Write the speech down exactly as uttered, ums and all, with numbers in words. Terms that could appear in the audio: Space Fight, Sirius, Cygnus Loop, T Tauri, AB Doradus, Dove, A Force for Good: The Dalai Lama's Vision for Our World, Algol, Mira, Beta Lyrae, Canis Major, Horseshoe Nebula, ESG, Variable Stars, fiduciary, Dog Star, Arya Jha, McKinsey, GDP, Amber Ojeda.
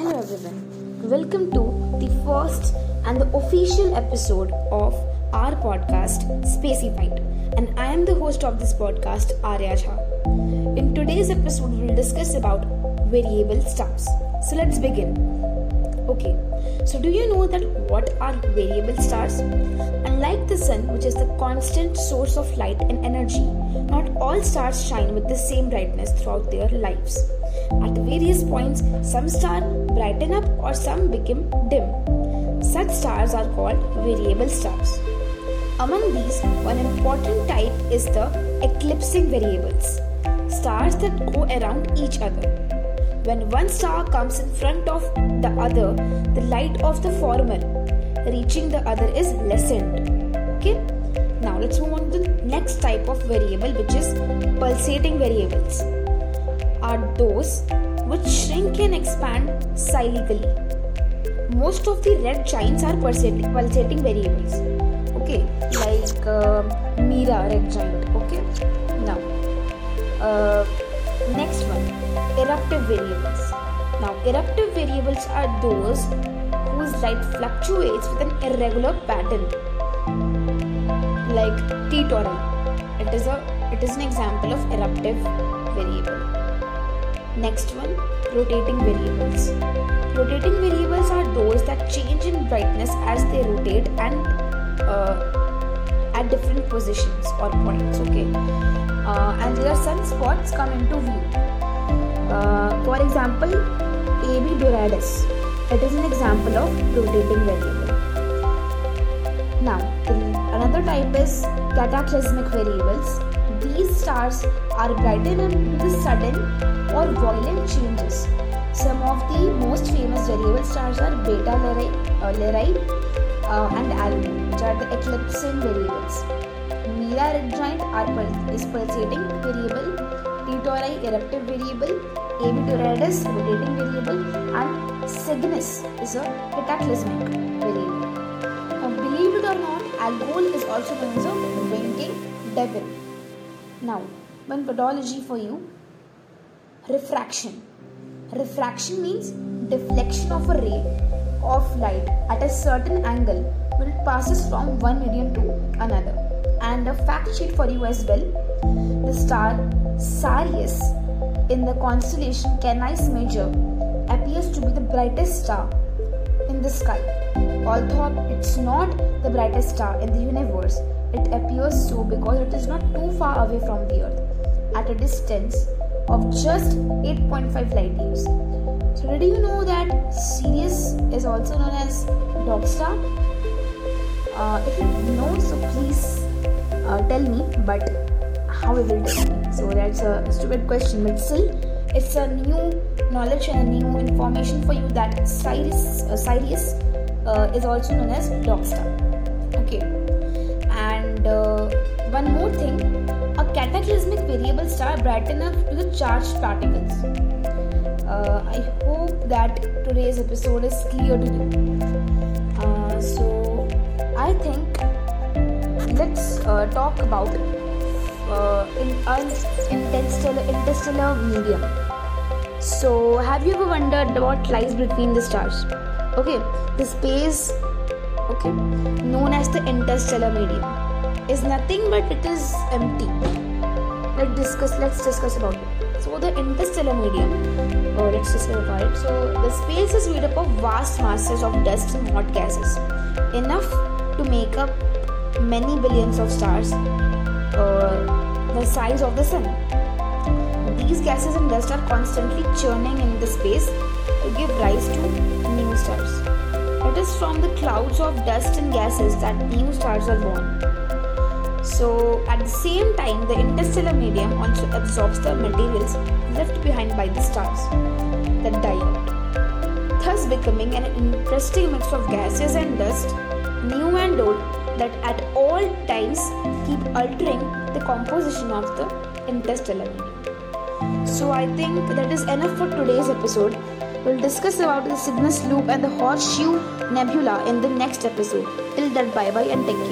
Hello everyone, welcome to the first and the official episode of our podcast Space Fight, and I am the host of this podcast, Arya Jha. In today's episode, we will discuss about variable stars. So let's begin. Okay, so do you know that what are variable stars? Unlike the sun, which is the constant source of light and energy, not all stars shine with the same brightness throughout their lives. At various points, some stars brighten up or some become dim. Such stars are called variable stars. Among these, one important type is the eclipsing variables, stars that go around each other. When one star comes in front of the other, the light of the former reaching the other is lessened. Okay? Now let's move on to the next type of variable, which is pulsating variables. Are those which shrink and expand cyclically. Most of the red giants are pulsating, pulsating variables. Okay, like uh, Mira red giant. Okay, now uh, next one, eruptive variables. Now eruptive variables are those whose light fluctuates with an irregular pattern, like T Tauri. It is a it is an example of eruptive variable. Next one, rotating variables. Rotating variables are those that change in brightness as they rotate and uh, at different positions or points. Okay, uh, and their sunspots come into view. Uh, for example, A B Doradus. It is an example of rotating variable. Now, another type is cataclysmic variables. These stars are brightened up with sudden or violent changes. Some of the most famous variable stars are Beta Lyrae, uh, Lyrae uh, and Algol, which are the eclipsing variables. Mira red giant are pul- is pulsating variable, T Tauri eruptive variable, A B Doradus rotating variable, and Cygnus is a cataclysmic variable. Now, believe it or not, Algol is also known as a winking devil. Now, one pathology for you, refraction. Refraction means deflection of a ray of light at a certain angle when it passes from one medium to another. And a fact sheet for you as well, the star Sirius in the constellation Canis Major appears to be the brightest star in the sky. Although it's not the brightest star in the universe, it appears so because it is not too far away from the Earth, at a distance of just eight point five light years. So did you know that Sirius is also known as Dog Star? Uh, if you know, so please uh, tell me, but how will you tell me? So that's a stupid question, but still, it's a new knowledge and a new information for you that Sirius, uh, Sirius uh, is also known as Dog Star. Okay. And uh, one more thing, a cataclysmic variable star brightens up to the charged particles. Uh, I hope that today's episode is clear to you. Uh, so, I think let's uh, talk about uh, in interstellar, interstellar medium. So, have you ever wondered what lies between the stars? Okay, the space... Okay, known as the interstellar medium is nothing but it is empty. Let's discuss. Let's discuss about it. So the interstellar medium. Oh, let's discuss about it. So the space is made up of vast masses of dust and hot gases, enough to make up many billions of stars, uh, the size of the sun. These gases and dust are constantly churning in the space to give rise to new stars. It is from the clouds of dust and gases that new stars are born. So, at the same time, the interstellar medium also absorbs the materials left behind by the stars that die out, thus becoming an interesting mix of gases and dust, new and old, that at all times keep altering the composition of the interstellar medium. So, I think that is enough for today's episode. We'll discuss about the Cygnus Loop and the Horseshoe Nebula in the next episode. Till then, bye-bye and take care.